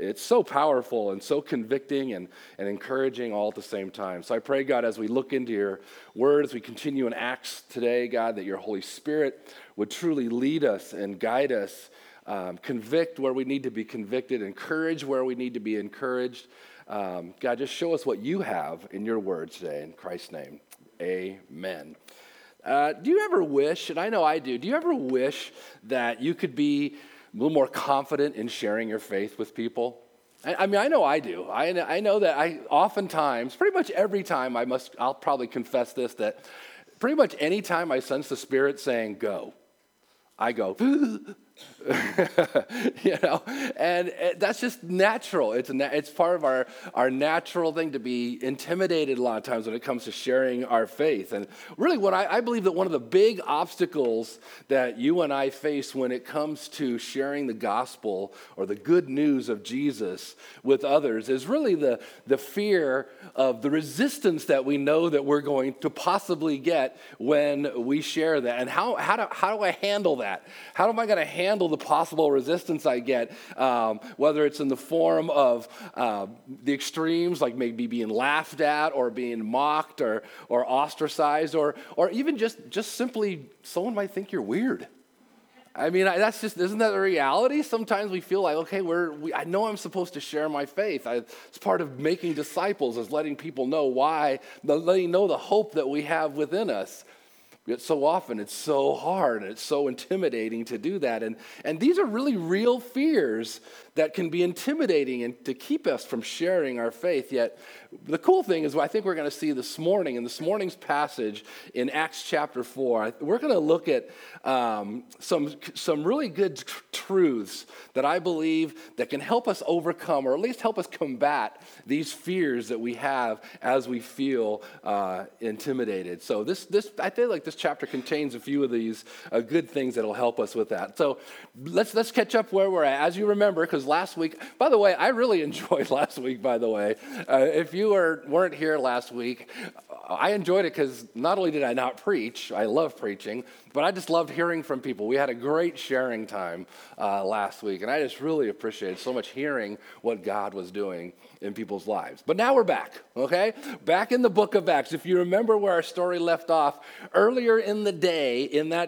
It's so powerful and so convicting and encouraging all at the same time. So I pray, God, as we look into your word, as we continue in Acts today, God, that your Holy Spirit would truly lead us and guide us, convict where we need to be convicted, encourage where we need to be encouraged. God, just show us what you have in your word today. In Christ's name, amen. Do you ever wish, and I know I do you ever wish that you could be a little more confident in sharing your faith with people? I mean, I know I do. I know that I oftentimes, pretty much every time I'll probably confess this, that pretty much any time I sense the Spirit saying, go, I go, you know, and that's just natural. It's part of our natural thing to be intimidated a lot of times when it comes to sharing our faith. And really, what I believe that one of the big obstacles that you and I face when it comes to sharing the gospel or the good news of Jesus with others is really the fear of the resistance that we know that we're going to possibly get when we share that. And how do I handle that? How am I going to handle the possible resistance I get, whether it's in the form of the extremes, like maybe being laughed at or being mocked or ostracized, or even just simply someone might think you're weird. I mean, that's just, isn't that the reality? Sometimes we feel like, okay, I know I'm supposed to share my faith. It's part of making disciples, is letting people know the hope that we have within us. Yet so often it's so hard and it's so intimidating to do that. And these are really real fears that can be intimidating and to keep us from sharing our faith. Yet the cool thing is what I think we're going to see this morning in this morning's passage in Acts chapter 4. We're going to look at some really good truths that I believe that can help us overcome, or at least help us combat, these fears that we have as we feel intimidated. So this I feel like this chapter contains a few of these good things that'll help us with that. So let's catch up where we're at. As you remember, because last week, by the way, I really enjoyed last week, by the way. If you weren't here last week, I enjoyed it because not only did I not preach, I love preaching, but I just loved hearing from people. We had a great sharing time last week, and I just really appreciated so much hearing what God was doing in people's lives. But now we're back, okay? Back in the book of Acts. If you remember where our story left off, earlier in that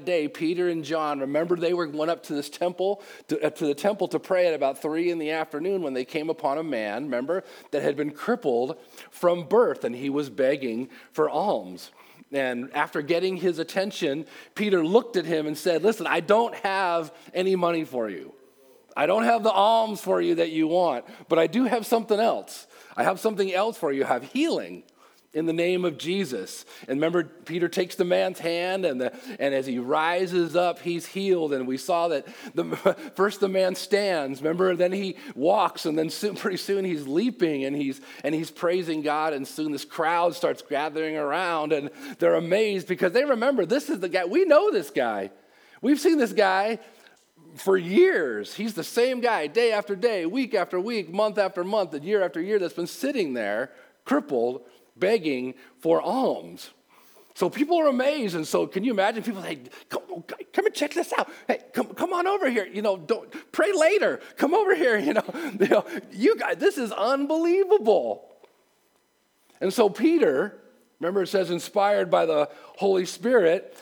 day, Peter and John, remember they went up to this temple, to the temple to pray at about 3 p.m. when they came upon a man, remember, that had been crippled from birth, and he was begging for alms. And after getting his attention, Peter looked at him and said, listen, I don't have any money for you. I don't have the alms for you that you want, but I do have something else. I have something else for you. I have healing in the name of Jesus. And remember, Peter takes the man's hand, and as he rises up, he's healed. And we saw that first the man stands, remember, then he walks, and then pretty soon he's leaping, and he's praising God, and soon this crowd starts gathering around, and they're amazed because they remember, this is the guy, we know this guy. We've seen this guy for years. He's the same guy day after day, week after week, month after month, and year after year that's been sitting there, crippled, begging for alms. So people are amazed, and so can you imagine people like, come and check this out. Hey, come on over here. You know, don't pray later. Come over here. You know, you guys, this is unbelievable. And so Peter, remember it says, inspired by the Holy Spirit,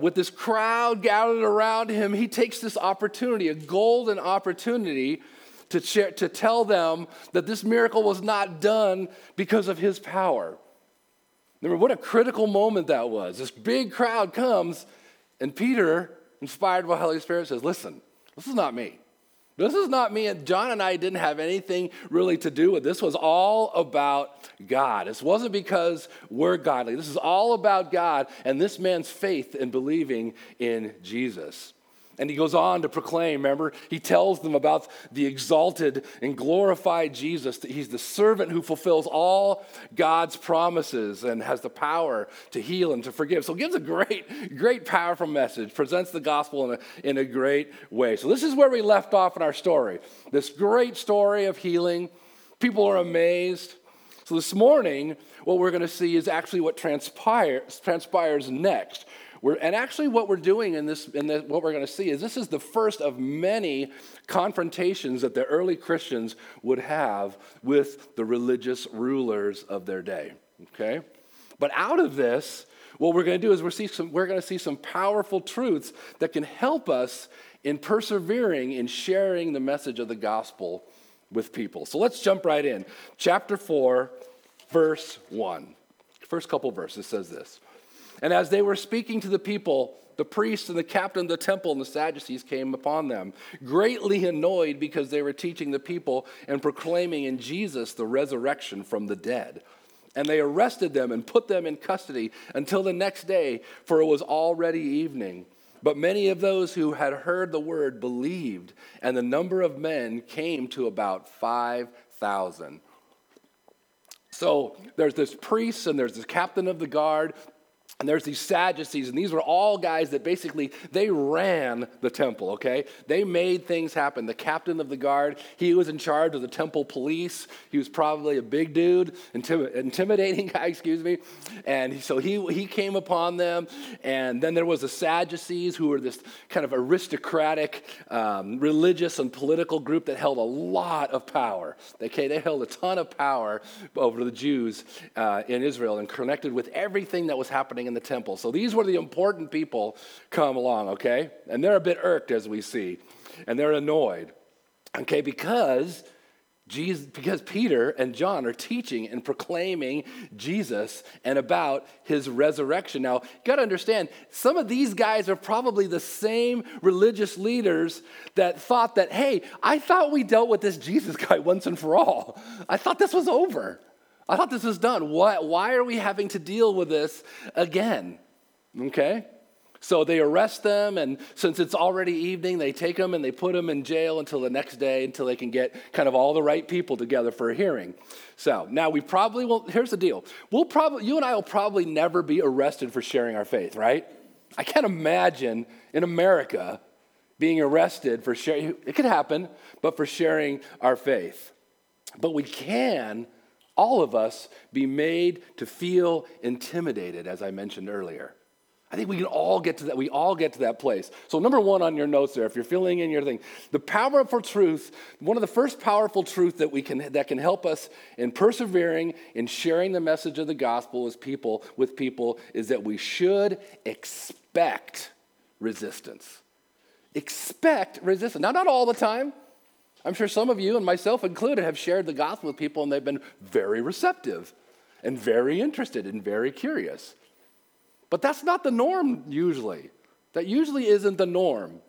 with this crowd gathered around him, he takes this opportunity, a golden opportunity, to tell them that this miracle was not done because of his power. Remember, what a critical moment that was. This big crowd comes, and Peter, inspired by the Holy Spirit, says, listen, this is not me. This is not me. And John and I didn't have anything really to do with this. This was all about God. This wasn't because we're godly. This is all about God and this man's faith in believing in Jesus. And he goes on to proclaim, remember, he tells them about the exalted and glorified Jesus, that he's the servant who fulfills all God's promises and has the power to heal and to forgive. So gives a great, great powerful message, presents the gospel in a great way. So this is where we left off in our story, this great story of healing. People are amazed. So this morning, what we're going to see is actually what transpires next. And actually what we're doing in this, what we're going to see is this is the first of many confrontations that the early Christians would have with the religious rulers of their day, okay? But out of this, what we're going to do is we're going to see some powerful truths that can help us in persevering in sharing the message of the gospel with people. So let's jump right in. Chapter 4, verse 1. First couple verses says this. And as they were speaking to the people, the priests and the captain of the temple and the Sadducees came upon them, greatly annoyed because they were teaching the people and proclaiming in Jesus the resurrection from the dead. And they arrested them and put them in custody until the next day, for it was already evening. But many of those who had heard the word believed, and the number of men came to about 5,000. So there's this priest and there's this captain of the guard, and there's these Sadducees, and these were all guys that basically, they ran the temple, okay? They made things happen. The captain of the guard, he was in charge of the temple police. He was probably a big dude, intimidating guy, And so he came upon them, and then there was the Sadducees, who were this kind of aristocratic, religious and political group that held a lot of power. Okay, they held a ton of power over the Jews in Israel and connected with everything that was happening in the temple. So these were the important people come along, okay? And they're a bit irked, as we see, and they're annoyed, okay? Because Peter and John are teaching and proclaiming Jesus and about his resurrection. Now, you got to understand, some of these guys are probably the same religious leaders that thought that, hey, I thought we dealt with this Jesus guy once and for all. I thought this was over. I thought this was done. Why are we having to deal with this again? Okay? So they arrest them, and since it's already evening, they take them and they put them in jail until the next day, until they can get kind of all the right people together for a hearing. So now we probably won't, here's the deal. You and I will probably never be arrested for sharing our faith, right? I can't imagine in America being arrested for sharing, it could happen, but for sharing our faith. But we can, all of us, be made to feel intimidated, as I mentioned earlier. I think we can all get to that. We all get to that place. So number one on your notes there, if you're filling in your thing, the powerful truth, one of the first powerful truth that can help us in persevering in sharing the message of the gospel with people is that we should expect resistance. Expect resistance. Now, not all the time. I'm sure some of you, and myself included, have shared the gospel with people and they've been very receptive and very interested and very curious. But that's not the norm usually. That usually isn't the norm.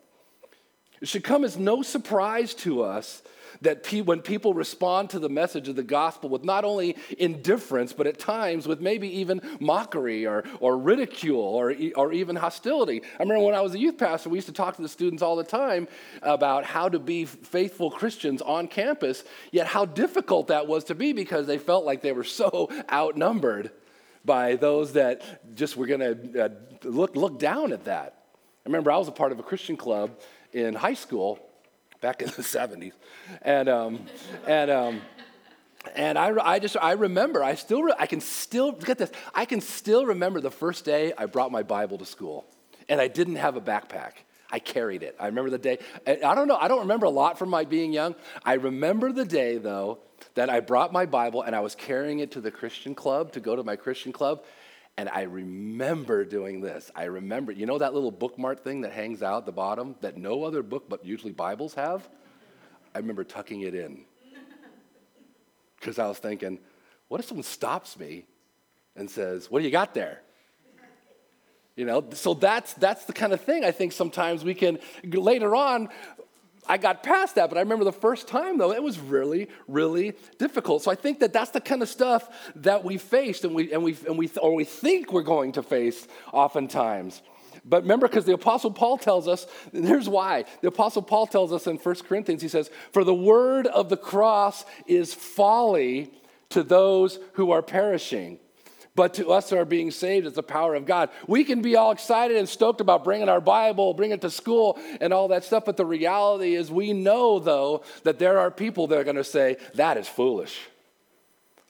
It should come as no surprise to us that when people respond to the message of the gospel with not only indifference, but at times with maybe even mockery or ridicule or even hostility. I remember when I was a youth pastor, we used to talk to the students all the time about how to be faithful Christians on campus, yet how difficult that was to be because they felt like they were so outnumbered by those that just were going to look down at that. I remember I was a part of a Christian club in high school, back in the 70s, I can still remember the first day I brought my Bible to school, and I didn't have a backpack. I carried it. I remember the day. I don't remember a lot from my being young. I remember the day though that I brought my Bible and I was carrying it to the Christian club to go to my Christian club. And I remember doing this. I remember, you know that little bookmark thing that hangs out at the bottom that no other book but usually Bibles have? I remember tucking it in because I was thinking, what if someone stops me and says, what do you got there? You know, so that's the kind of thing I think sometimes we can, later on, I got past that, but I remember the first time, though, it was really, really difficult. So I think that's the kind of stuff that we faced and we think we're going to face oftentimes. But remember, because the Apostle Paul tells us, and here's why. The Apostle Paul tells us in 1 Corinthians, he says, "For the word of the cross is folly to those who are perishing, but to us who are being saved is the power of God." We can be all excited and stoked about bringing our Bible, bringing it to school and all that stuff, but the reality is we know, though, that there are people that are going to say, that is foolish.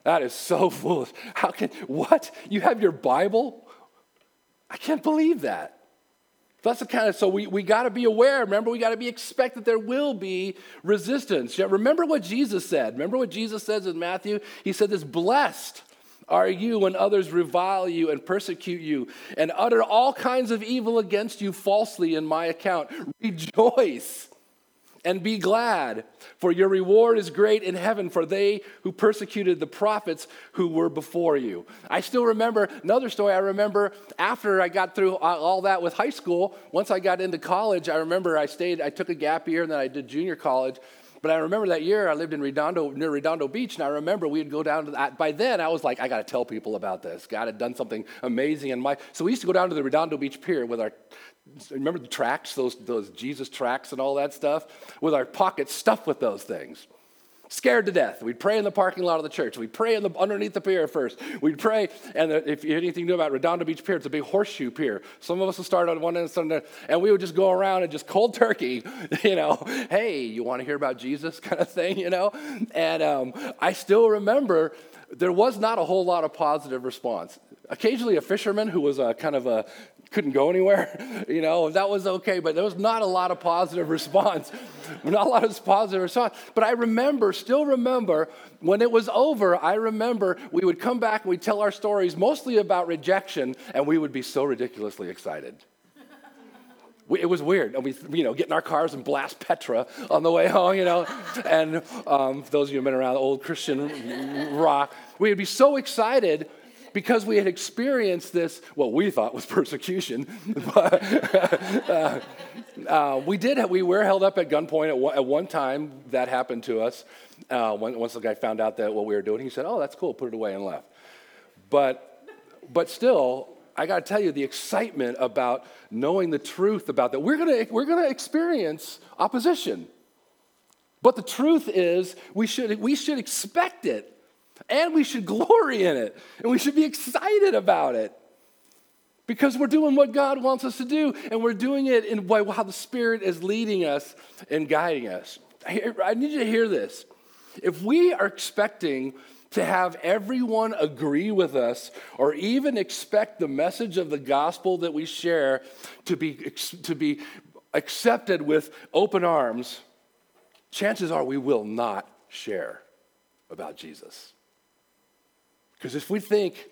That is so foolish. What? You have your Bible? I can't believe that. That's the kind of, so we got to be aware. Remember, we got to be expect that there will be resistance. Yeah, remember what Jesus said. Remember what Jesus says in Matthew? He said this, blessed are you when others revile you and persecute you and utter all kinds of evil against you falsely in my account. Rejoice and be glad, for your reward is great in heaven, for they who persecuted the prophets who were before you. I still remember another story. I remember after I got through all that with high school, once I got into college, I remember I took a gap year, and then I did junior college. But I remember that year I lived in Redondo, near Redondo Beach, and I remember we'd go down to that. By then I was like, I got to tell people about this. God had done something amazing in my. So we used to go down to the Redondo Beach Pier with our. Remember the tracts, those Jesus tracts and all that stuff? With our pockets stuffed with those things. Scared to death. We'd pray in the parking lot of the church. We'd pray underneath the pier first. We'd pray, and if you had anything new about Redondo Beach Pier, it's a big horseshoe pier. Some of us would start on one end, some other, and we would just go around and just cold turkey, hey, you want to hear about Jesus kind of thing, And I still remember there was not a whole lot of positive response. Occasionally a fisherman who was couldn't go anywhere, that was okay, but there was not a lot of positive response. But I still remember when it was over, I remember we would come back and we'd tell our stories mostly about rejection, and we would be so ridiculously excited. It was weird. And we, get in our cars and blast Petra on the way home, And those of you who've been around old Christian rock, we would be so excited because we had experienced this, what we thought was persecution, but we were held up at gunpoint at one time. That happened to us. Once the guy found out that what we were doing, he said, "Oh, that's cool," put it away and left. But still, I got to tell you, the excitement about knowing the truth about that, we're gonna experience opposition. But the truth is, we should expect it. And we should glory in it. And we should be excited about it. Because we're doing what God wants us to do. And we're doing it in how the Spirit is leading us and guiding us. I need you to hear this. If we are expecting to have everyone agree with us or even expect the message of the gospel that we share to be accepted with open arms, chances are we will not share about Jesus. Because if we think,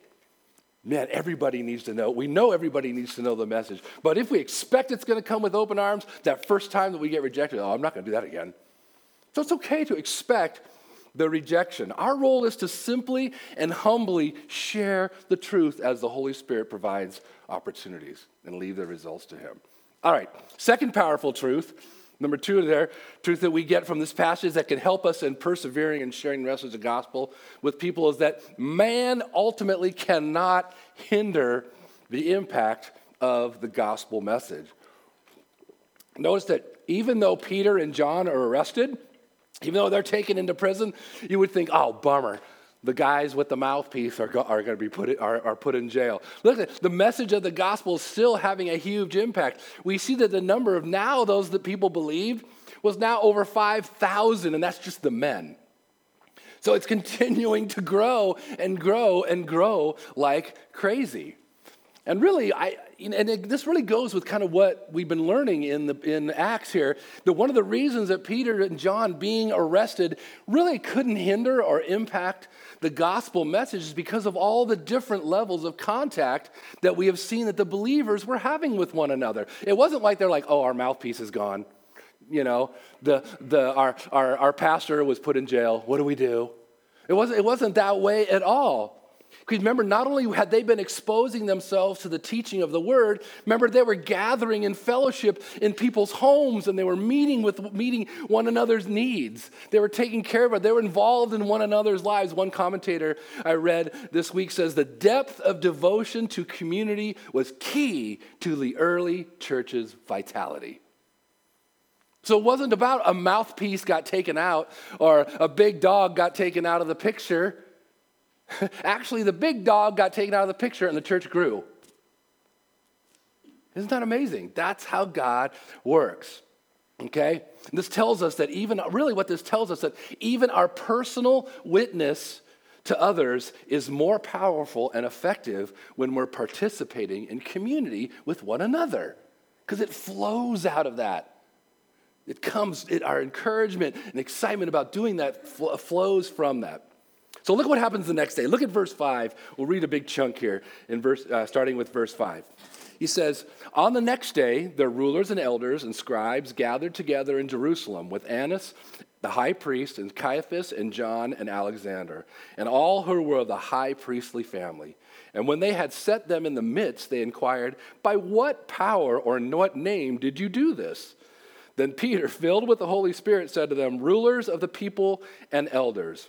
everybody needs to know, we know everybody needs to know the message, but if we expect it's going to come with open arms, that first time that we get rejected, I'm not going to do that again. So it's okay to expect the rejection. Our role is to simply and humbly share the truth as the Holy Spirit provides opportunities and leave the results to Him. All right, second powerful truth, number two there, truth that we get from this passage that can help us in persevering and sharing the message of the gospel with people is that man ultimately cannot hinder the impact of the gospel message. Notice that even though Peter and John are arrested, even though they're taken into prison, you would think, oh, bummer. The guys with the mouthpiece are going to be put in jail. Look, the message of the gospel is still having a huge impact. We see that the number of those that people believed was now over 5,000, and that's just the men. So it's continuing to grow and grow and grow like crazy. And really, this really goes with kind of what we've been learning in Acts here, that one of the reasons that Peter and John being arrested really couldn't hinder or impact the gospel message is because of all the different levels of contact that we have seen that the believers were having with one another. It wasn't like they're like, oh, our mouthpiece is gone. Our pastor was put in jail. What do we do? It wasn't that way at all. Because remember, not only had they been exposing themselves to the teaching of the word, remember they were gathering in fellowship in people's homes, and they were meeting one another's needs. They were taking care of it. They were involved in one another's lives. One commentator I read this week says the depth of devotion to community was key to the early church's vitality. So it wasn't about a mouthpiece got taken out or a big dog got taken out of the picture. Actually, the big dog got taken out of the picture and the church grew. Isn't that amazing? That's how God works, okay? And this tells us that even our personal witness to others is more powerful and effective when we're participating in community with one another, because it flows out of that. It comes, our encouragement and excitement about doing that flows from that. So look what happens the next day. Look at verse 5. We'll read a big chunk here, in starting with verse 5. He says, on the next day, their rulers and elders and scribes gathered together in Jerusalem with Annas, the high priest, and Caiaphas, and John, and Alexander, and all who were of the high priestly family. And when they had set them in the midst, they inquired, by what power or what name did you do this? Then Peter, filled with the Holy Spirit, said to them, rulers of the people and elders,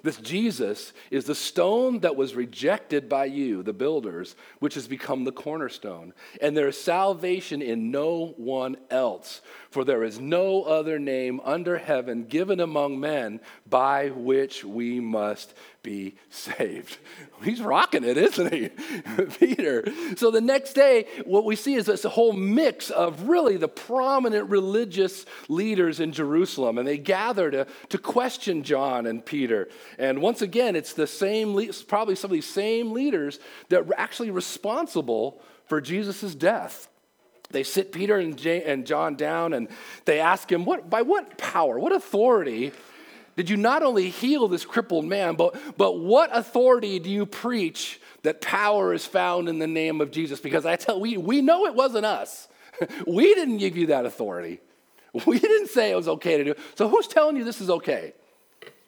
This Jesus is the stone that was rejected by you, the builders, which has become the cornerstone. And there is salvation in no one else, for there is no other name under heaven given among men by which we must be saved. He's rocking it, isn't he? Peter. So the next day, what we see is this whole mix of really the prominent religious leaders in Jerusalem, and they gather to question John and Peter. And once again, it's the same, probably some of these same leaders that were actually responsible for Jesus' death. They sit Peter and John down and they ask him, by what power, what authority did you not only heal this crippled man, but what authority do you preach that power is found in the name of Jesus? Because we know it wasn't us. We didn't give you that authority. We didn't say it was okay to do it. So who's telling you this is okay?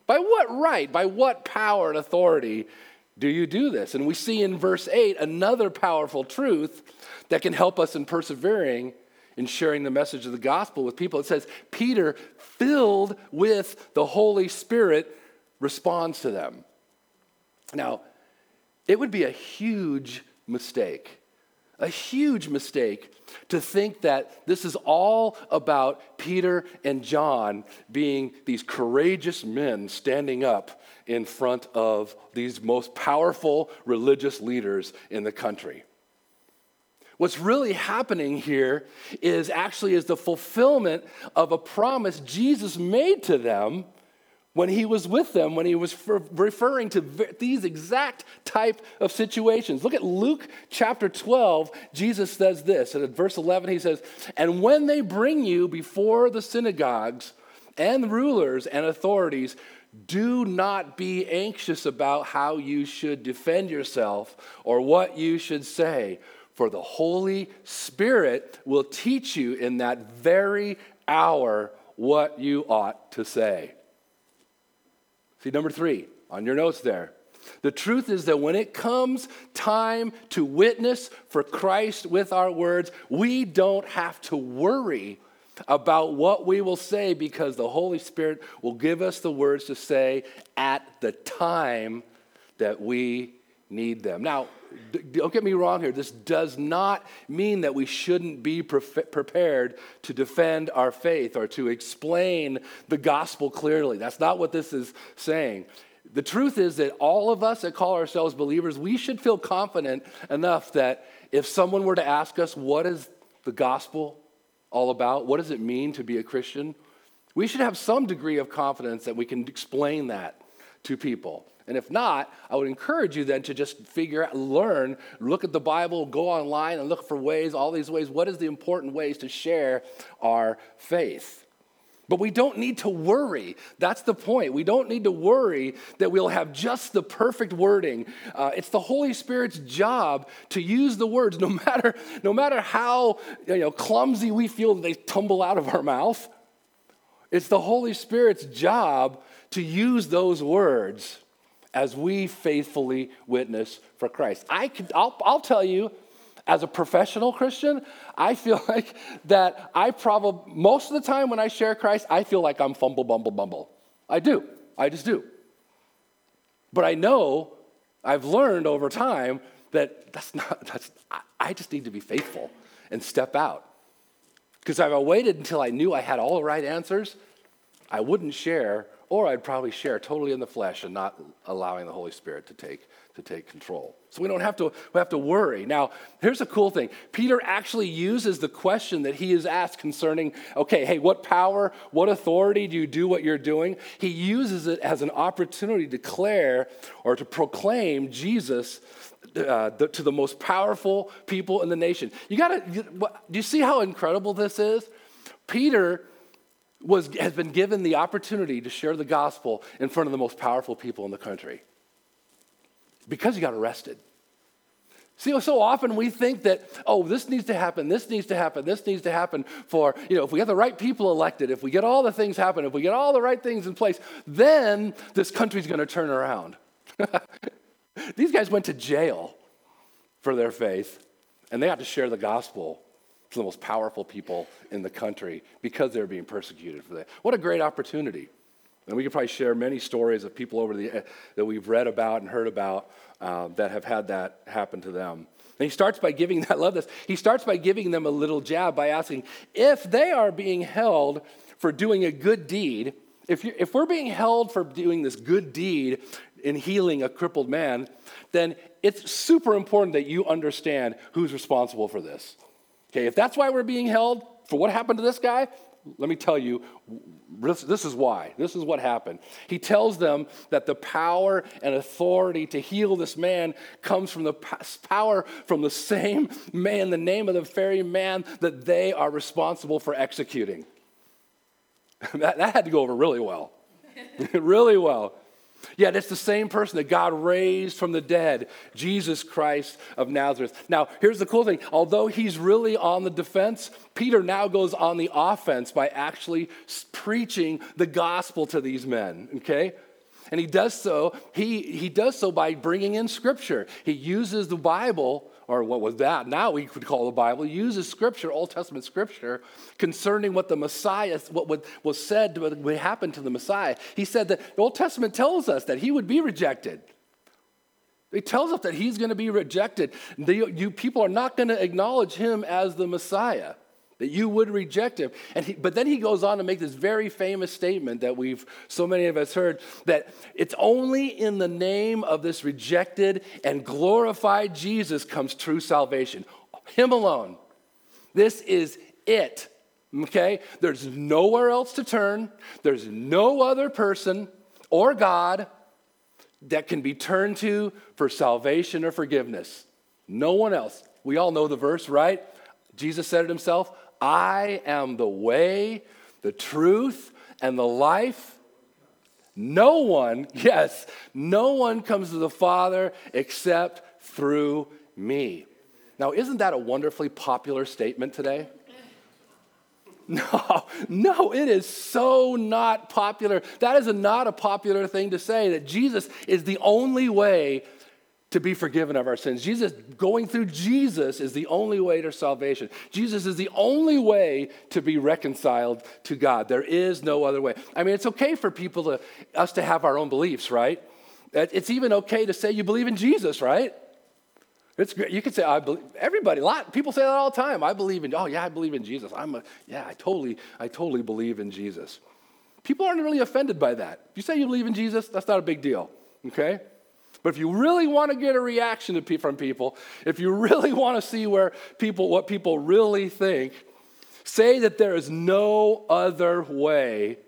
By what right, by what power and authority do you do this? And we see in verse 8 another powerful truth that can help us in persevering in sharing the message of the gospel with people. It says, Peter, filled with the Holy Spirit, responds to them. Now, it would be a huge mistake to think that this is all about Peter and John being these courageous men standing up in front of these most powerful religious leaders in the country. What's really happening here is the fulfillment of a promise Jesus made to them when he was with them, when he was referring to these exact type of situations. Look at Luke chapter 12. Jesus says this, and at verse 11 he says, and when they bring you before the synagogues and rulers and authorities, do not be anxious about how you should defend yourself or what you should say, for the Holy Spirit will teach you in that very hour what you ought to say. See, number 3, on your notes there. The truth is that when it comes time to witness for Christ with our words, we don't have to worry about what we will say because the Holy Spirit will give us the words to say at the time that we need them. Now, don't get me wrong here. This does not mean that we shouldn't be prepared to defend our faith or to explain the gospel clearly. That's not what this is saying. The truth is that all of us that call ourselves believers, we should feel confident enough that if someone were to ask us, what is the gospel all about? What does it mean to be a Christian? We should have some degree of confidence that we can explain that to people. And if not, I would encourage you then to just figure out, learn, look at the Bible, go online and look for ways, all these ways, what is the important ways to share our faith? But we don't need to worry. That's the point. We don't need to worry that we'll have just the perfect wording. It's the Holy Spirit's job to use the words, no matter how clumsy we feel that they tumble out of our mouth. It's the Holy Spirit's job to use those words as we faithfully witness for Christ. I'll tell you, as a professional Christian, I feel like that I probably, most of the time when I share Christ, I feel like I'm bumble. I do. I just do. But I know, I've learned over time that I just need to be faithful and step out. Because if I waited until I knew I had all the right answers, I wouldn't share, or I'd probably share totally in the flesh and not allowing the Holy Spirit to take control. So we don't have to worry. Now, here's a cool thing. Peter actually uses the question that he is asked concerning, okay, hey, what power, what authority do you do what you're doing? He uses it as an opportunity to declare or to proclaim Jesus to the most powerful people in the nation. Do you see how incredible this is? Peter has been given the opportunity to share the gospel in front of the most powerful people in the country because he got arrested. See, so often we think that, oh, this needs to happen for, if we get the right people elected, if we get all the things happen, if we get all the right things in place, then this country's going to turn around. These guys went to jail for their faith, and they got to share the gospel to the most powerful people in the country because they were being persecuted for that. What a great opportunity. And we could probably share many stories of people that we've read about and heard about that have had that happen to them. And he starts by giving them a little jab by asking, if they are being held for doing a good deed, if we're being held for doing this good deed in healing a crippled man, then it's super important that you understand who's responsible for this. Okay, if that's why we're being held for what happened to this guy, let me tell you, this is why. This is what happened. He tells them that the power and authority to heal this man comes from the power from the same man, the name of the very man that they are responsible for executing. That had to go over really well. Really well. Yet it's the same person that God raised from the dead, Jesus Christ of Nazareth. Now, here's the cool thing. Although he's really on the defense, Peter now goes on the offense by actually preaching the gospel to these men, okay? And he does so by bringing in Scripture. He uses the Bible, or what was that? Now we could call the Bible. He uses Scripture, Old Testament Scripture, concerning what the Messiah, what was said, what would happen to the Messiah. He said that the Old Testament tells us that he would be rejected. It tells us that he's going to be rejected. You people are not going to acknowledge him as the Messiah, that you would reject him. But then he goes on to make this very famous statement that so many of us heard, that it's only in the name of this rejected and glorified Jesus comes true salvation. Him alone. This is it, okay? There's nowhere else to turn. There's no other person or God that can be turned to for salvation or forgiveness. No one else. We all know the verse, right? Jesus said it himself, I am the way, the truth, and the life. No one comes to the Father except through me. Now, isn't that a wonderfully popular statement today? No, it is so not popular. That is not a popular thing to say, that Jesus is the only way to be forgiven of our sins. Going through Jesus is the only way to salvation. Jesus is the only way to be reconciled to God. There is no other way. I mean, it's okay for us to have our own beliefs, right? It's even okay to say you believe in Jesus, right? It's great. You could say, people say that all the time. I believe in Jesus. I totally believe in Jesus. People aren't really offended by that. If you say you believe in Jesus, that's not a big deal, okay? But if you really want to get a reaction from people, if you really want to see what people really think, say that there is no other way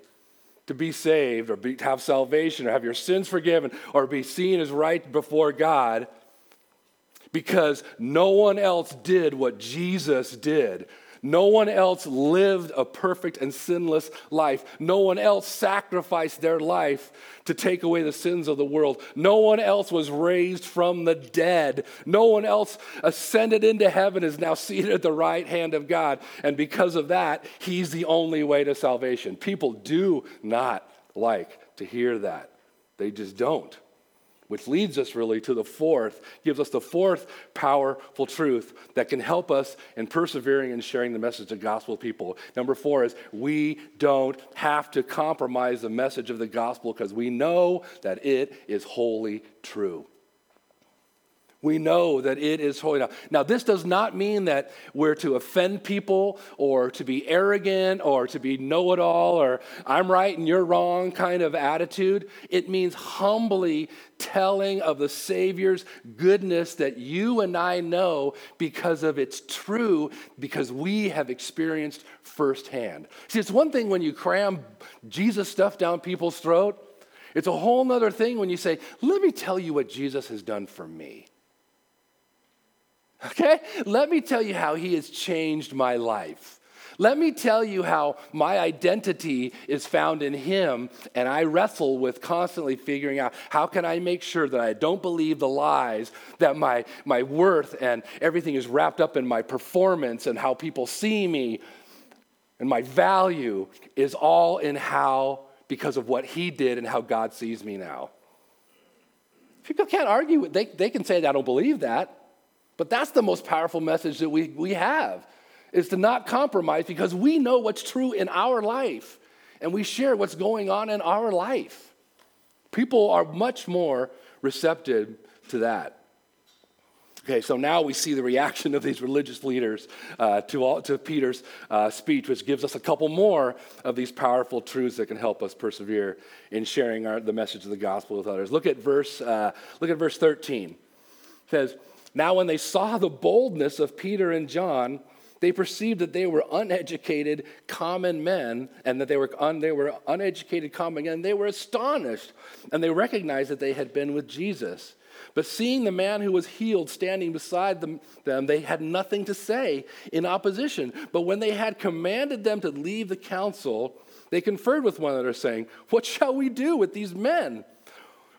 to be saved or have salvation or have your sins forgiven or be seen as right before God, because no one else did what Jesus did. No one else lived a perfect and sinless life. No one else sacrificed their life to take away the sins of the world. No one else was raised from the dead. No one else ascended into heaven, is now seated at the right hand of God. And because of that, he's the only way to salvation. People do not like to hear that. They just don't. Which leads us really to gives us the fourth powerful truth that can help us in persevering and sharing the message of the gospel with people. Number 4 is we don't have to compromise the message of the gospel because we know that it is wholly true. We know that it is holy. Now, this does not mean that we're to offend people or to be arrogant or to be know-it-all or I'm right and you're wrong kind of attitude. It means humbly telling of the Savior's goodness that you and I know because of its true, because we have experienced firsthand. See, it's one thing when you cram Jesus stuff down people's throat. It's a whole other thing when you say, let me tell you what Jesus has done for me. Okay? Let me tell you how he has changed my life. Let me tell you how my identity is found in him, and I wrestle with constantly figuring out how can I make sure that I don't believe the lies that my worth and everything is wrapped up in my performance and how people see me, and my value is all in how, because of what he did and how God sees me now. People can't argue with, they can say, I don't believe that. But that's the most powerful message that we have, is to not compromise because we know what's true in our life and we share what's going on in our life. People are much more receptive to that. Okay, so now we see the reaction of these religious leaders to Peter's speech, which gives us a couple more of these powerful truths that can help us persevere in sharing the message of the gospel with others. Look at verse 13. It says, now when they saw the boldness of Peter and John, they perceived that they were uneducated common men, and that they were uneducated common men. They were astonished, and they recognized that they had been with Jesus. But seeing the man who was healed standing beside them, they had nothing to say in opposition. But when they had commanded them to leave the council, they conferred with one another, saying, what shall we do with these men?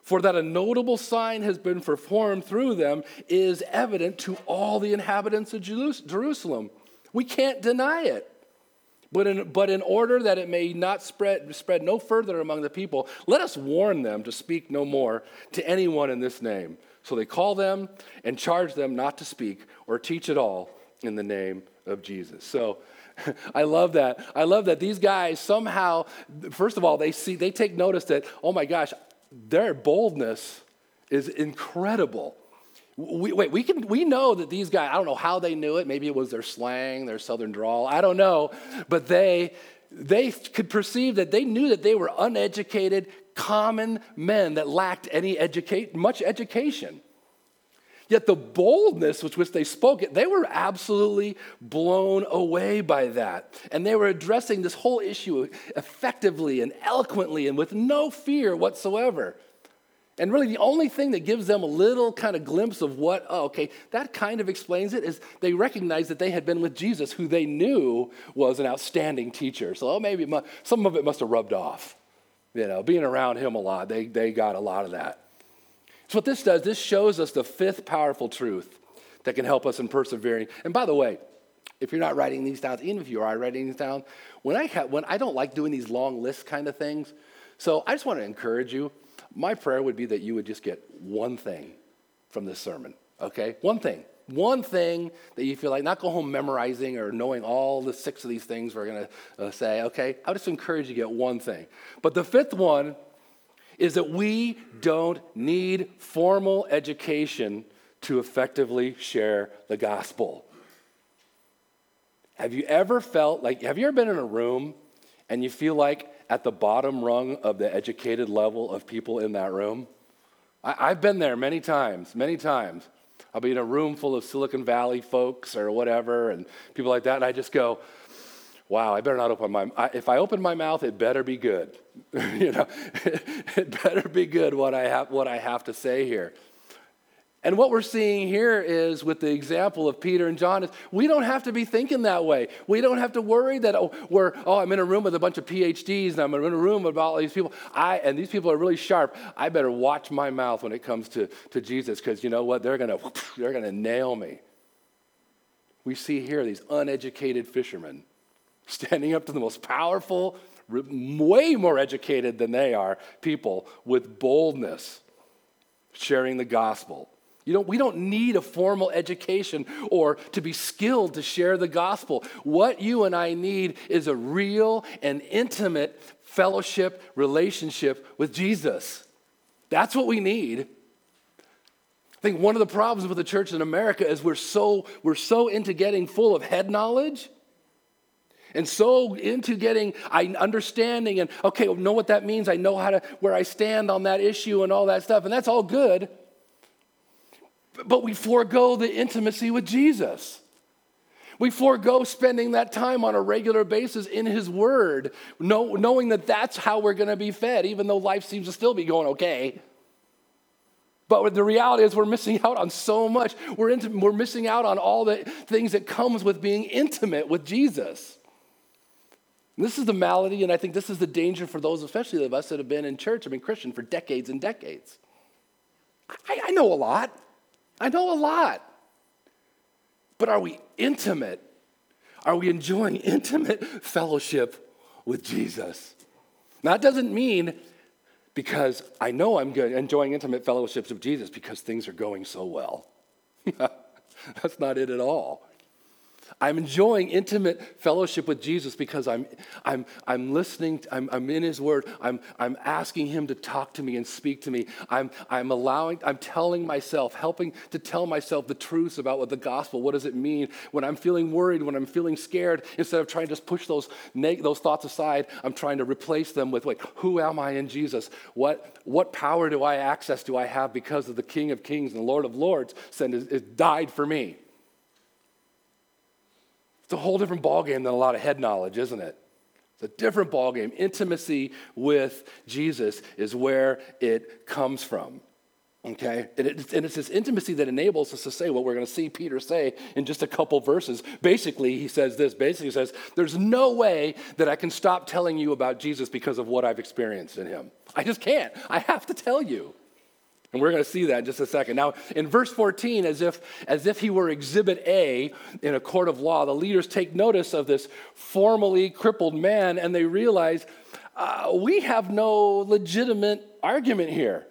For that a notable sign has been performed through them is evident to all the inhabitants of Jerusalem. We can't deny it. But in order that it may not spread no further among the people, let us warn them to speak no more to anyone in this name. So they call them and charge them not to speak or teach at all in the name of Jesus. So I love that. I love that these guys somehow, first of all, they take notice that, oh my gosh, their boldness is incredible. We know that these guys, I don't know how they knew it. Maybe it was their slang, their southern drawl. I don't know. But they could perceive that they knew that they were uneducated, common men that lacked any much education. Yet the boldness with which they spoke it, they were absolutely blown away by that. And they were addressing this whole issue effectively and eloquently and with no fear whatsoever. And really the only thing that gives them a little kind of glimpse of what, oh, okay, that kind of explains it, is they recognized that they had been with Jesus, who they knew was an outstanding teacher. So maybe some of it must have rubbed off. You know, being around him a lot, they got a lot of that. So what this does, this shows us the fifth powerful truth that can help us in persevering. And by the way, if you're not writing these down, even if you are writing these down, when I don't like doing these long lists kind of things, so I just want to encourage you. My prayer would be that you would just get one thing from this sermon, okay? One thing. One thing that you feel like, not go home memorizing or knowing all the six of these things we're going to say, okay? I would just encourage you to get one thing. But the fifth one is that we don't need formal education to effectively share the gospel. Have you ever been in a room and you feel like at the bottom rung of the educated level of people in that room? I've been there many times. I'll be in a room full of Silicon Valley folks or whatever and people like that, and I just go, wow, I better not open my mouth. If I open my mouth, it better be good. You know, it better be good what I have to say here. And what we're seeing here is, with the example of Peter and John, is we don't have to be thinking that way. We don't have to worry that I'm in a room with a bunch of PhDs and I'm in a room with all these people. And these people are really sharp. I better watch my mouth when it comes to Jesus, because you know what? They're gonna nail me. We see here these uneducated fishermen standing up to the most powerful, way more educated than they are, people with boldness, sharing the gospel. We don't need a formal education or to be skilled to share the gospel. What you and I need is a real and intimate fellowship relationship with Jesus. That's what we need. I think one of the problems with the church in America is we're so into getting full of head knowledge and so into getting understanding and, okay, know what that means. I know how to, where I stand on that issue and all that stuff, and that's all good, but we forego the intimacy with Jesus. We forego spending that time on a regular basis in his word, knowing that that's how we're going to be fed, even though life seems to still be going okay. But the reality is we're missing out on so much. We're missing out on all the things that comes with being intimate with Jesus. And this is the malady, and I think this is the danger for those, especially of us that have been in church, have been Christian for decades and decades. I know a lot. I know a lot. But are we intimate? Are we enjoying intimate fellowship with Jesus? Now, that doesn't mean... because I know I'm enjoying intimate fellowships with Jesus because things are going so well. That's not it at all. I'm enjoying intimate fellowship with Jesus because I'm listening. I'm in His Word. I'm asking Him to talk to me and speak to me. I'm telling myself, helping to tell myself the truths about what the gospel. What does it mean when I'm feeling worried? When I'm feeling scared, instead of trying to just push those thoughts aside, I'm trying to replace them with, like, who am I in Jesus? What power do I access? Do I have because of the King of Kings and the Lord of Lords? Died for me. It's a whole different ballgame than a lot of head knowledge, isn't it? It's a different ballgame. Intimacy with Jesus is where it comes from, okay? And it's this intimacy that enables us to say what we're going to see Peter say in just a couple verses. Basically, he says, there's no way that I can stop telling you about Jesus because of what I've experienced in him. I just can't. I have to tell you. And we're going to see that in just a second. Now, in verse 14, as if he were Exhibit A in a court of law, the leaders take notice of this formerly crippled man, and they realize, we have no legitimate argument here.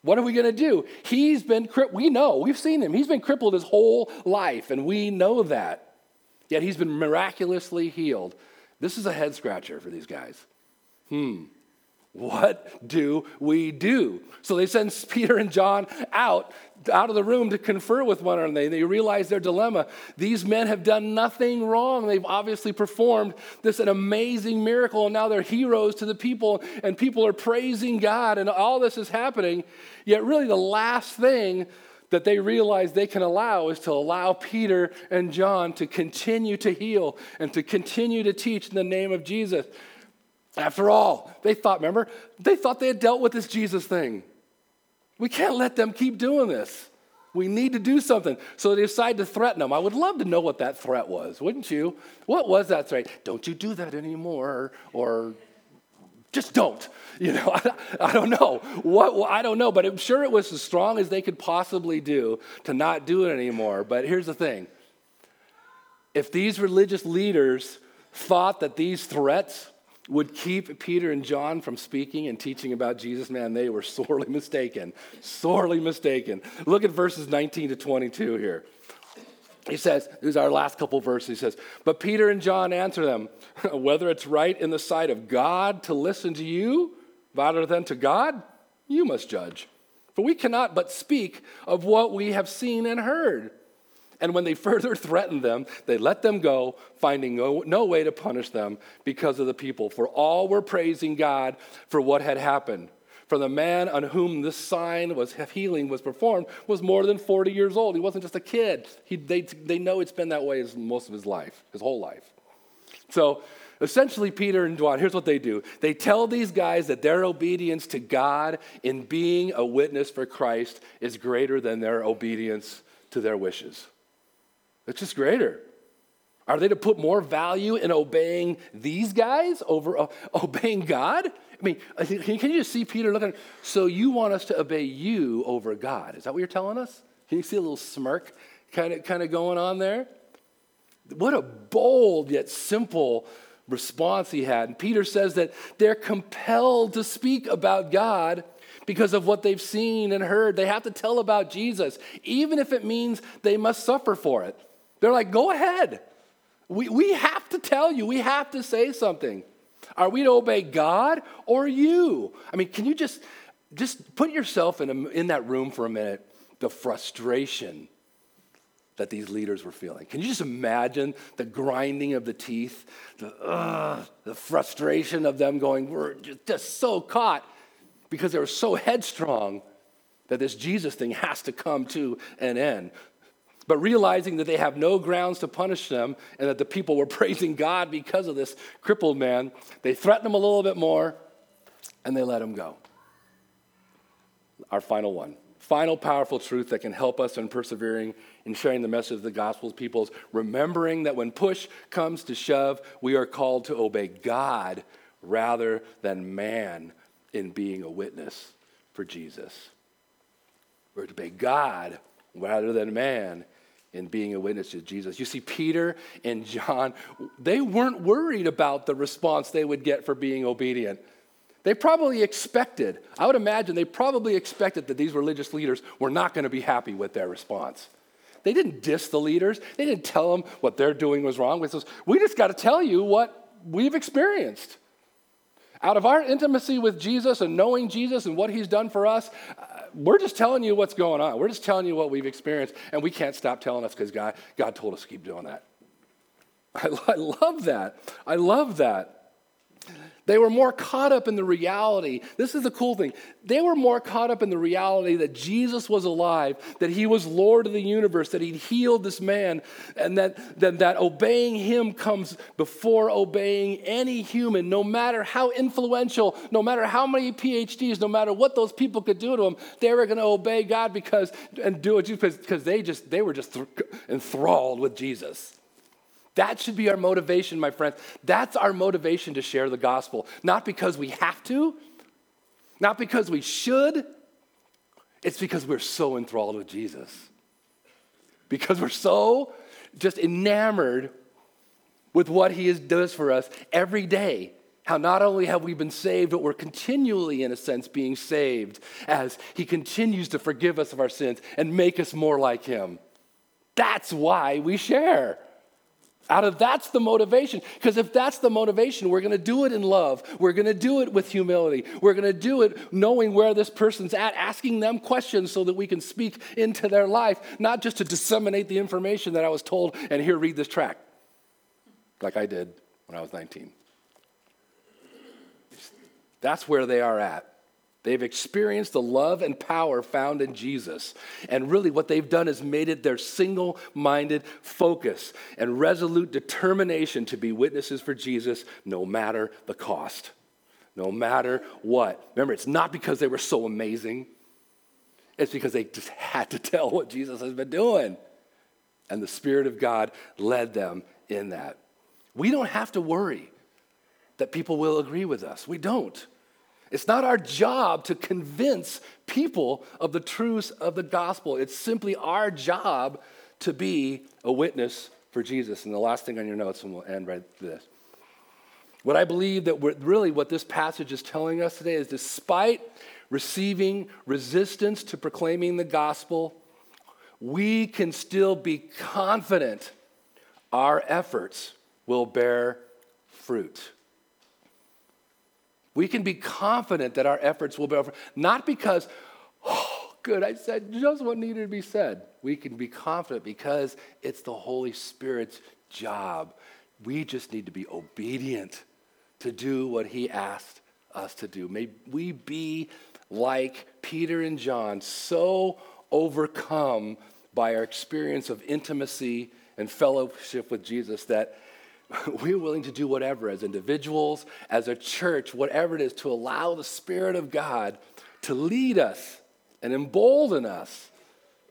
What are we going to do? He's been crippled. We know. We've seen him. He's been crippled his whole life, and we know that. Yet he's been miraculously healed. This is a head-scratcher for these guys. What do we do? So they send Peter and John out of the room to confer with one another. They realize their dilemma. These men have done nothing wrong. They've obviously performed an amazing miracle, and now they're heroes to the people, and people are praising God, and all this is happening. Yet really the last thing that they realize they can allow is to allow Peter and John to continue to heal and to continue to teach in the name of Jesus. After all, they thought they had dealt with this Jesus thing. We can't let them keep doing this. We need to do something. So they decide to threaten them. I would love to know what that threat was, wouldn't you? What was that threat? Don't you do that anymore, or just don't. I don't know. I don't know, but I'm sure it was as strong as they could possibly do to not do it anymore. But here's the thing. If these religious leaders thought that these threats would keep Peter and John from speaking and teaching about Jesus, man, they were sorely mistaken. Sorely mistaken. Look at verses 19 to 22 here. He says, this is our last couple verses, he says, but Peter and John answer them, whether it's right in the sight of God to listen to you rather than to God, you must judge. For we cannot but speak of what we have seen and heard. And when they further threatened them, they let them go, finding no way to punish them because of the people. For all were praising God for what had happened. For the man on whom this sign was healing was performed was more than 40 years old. He wasn't just a kid. They know it's been that way most of his life, his whole life. So essentially, Peter and John, here's what they do. They tell these guys that their obedience to God in being a witness for Christ is greater than their obedience to their wishes. It's just greater. Are they to put more value in obeying these guys over obeying God? I mean, can you just see Peter looking? So you want us to obey you over God? Is that what you're telling us? Can you see a little smirk kind of going on there? What a bold yet simple response he had. And Peter says that they're compelled to speak about God because of what they've seen and heard. They have to tell about Jesus, even if it means they must suffer for it. They're like, go ahead. We have to tell you. We have to say something. Are we to obey God or you? I mean, can you just put yourself in that room for a minute? the frustration that these leaders were feeling. Can you just imagine the grinding of the teeth, the frustration of them going, we're just so caught because they were so headstrong that this Jesus thing has to come to an end. But realizing that they have no grounds to punish them and that the people were praising God because of this crippled man, they threatened him a little bit more and they let him go. Our final one. Final powerful truth that can help us in persevering in sharing the message of the gospel with people is remembering that when push comes to shove, we are called to obey God rather than man in being a witness for Jesus. We're to obey God rather than man in being a witness to Jesus. You see, Peter and John, they weren't worried about the response they would get for being obedient. They probably expected, I would imagine they probably expected that these religious leaders were not going to be happy with their response. They didn't diss the leaders. They didn't tell them what they're doing was wrong. We just got to tell you what we've experienced. Out of our intimacy with Jesus and knowing Jesus and what he's done for us, we're just telling you what's going on. We're just telling you what we've experienced, and we can't stop telling us because God told us to keep doing that. I love that. I love that. They were more caught up in the reality. This is the cool thing. They were more caught up in the reality that Jesus was alive, that he was Lord of the universe, that he'd healed this man, and that obeying him comes before obeying any human, no matter how influential, no matter how many PhDs, no matter what those people could do to him, they were going to obey God because they were just enthralled with Jesus. That should be our motivation, my friends. That's our motivation to share the gospel. Not because we have to, not because we should. It's because we're so enthralled with Jesus. Because we're so just enamored with what he does for us every day. How not only have we been saved, but we're continually, in a sense, being saved as he continues to forgive us of our sins and make us more like him. That's why we share. That's the motivation, because if that's the motivation, we're going to do it in love. We're going to do it with humility. We're going to do it knowing where this person's at, asking them questions so that we can speak into their life, not just to disseminate the information that I was told, and here, read this tract, like I did when I was 19. That's where they are at. They've experienced the love and power found in Jesus. And really what they've done is made it their single-minded focus and resolute determination to be witnesses for Jesus no matter the cost, no matter what. Remember, it's not because they were so amazing. It's because they just had to tell what Jesus has been doing. And the Spirit of God led them in that. We don't have to worry that people will agree with us. We don't. It's not our job to convince people of the truths of the gospel. It's simply our job to be a witness for Jesus. And the last thing on your notes, and we'll end right this. What I believe that really what this passage is telling us today is despite receiving resistance to proclaiming the gospel, we can still be confident our efforts will bear fruit. We can be confident that our efforts will be over, not because, oh, good, I said just what needed to be said. We can be confident because it's the Holy Spirit's job. We just need to be obedient to do what he asked us to do. May we be like Peter and John, so overcome by our experience of intimacy and fellowship with Jesus that we're willing to do whatever as individuals, as a church, whatever it is, to allow the Spirit of God to lead us and embolden us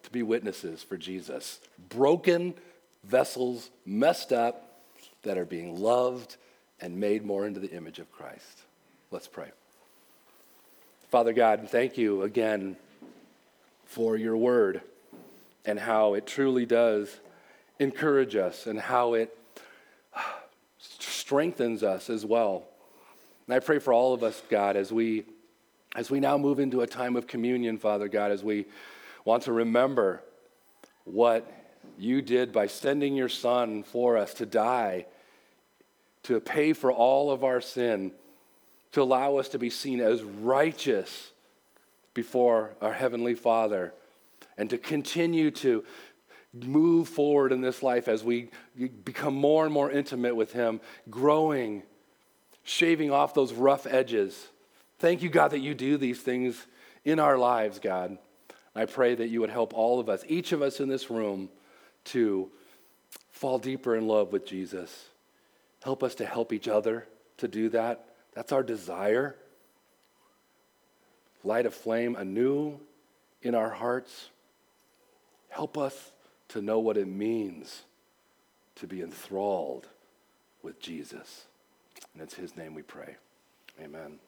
to be witnesses for Jesus. Broken vessels, messed up, that are being loved and made more into the image of Christ. Let's pray. Father God, thank you again for your word and how it truly does encourage us and how it strengthens us as well. And I pray for all of us, God, as we now move into a time of communion, Father God, as we want to remember what you did by sending your Son for us to die, to pay for all of our sin, to allow us to be seen as righteous before our Heavenly Father. and to continue to move forward in this life as we become more and more intimate with Him, growing, shaving off those rough edges. Thank you, God, that you do these things in our lives, God. I pray that you would help all of us, each of us in this room, to fall deeper in love with Jesus. Help us to help each other to do that. That's our desire. Light a flame anew in our hearts. Help us to know what it means to be enthralled with Jesus. And it's His name we pray. Amen.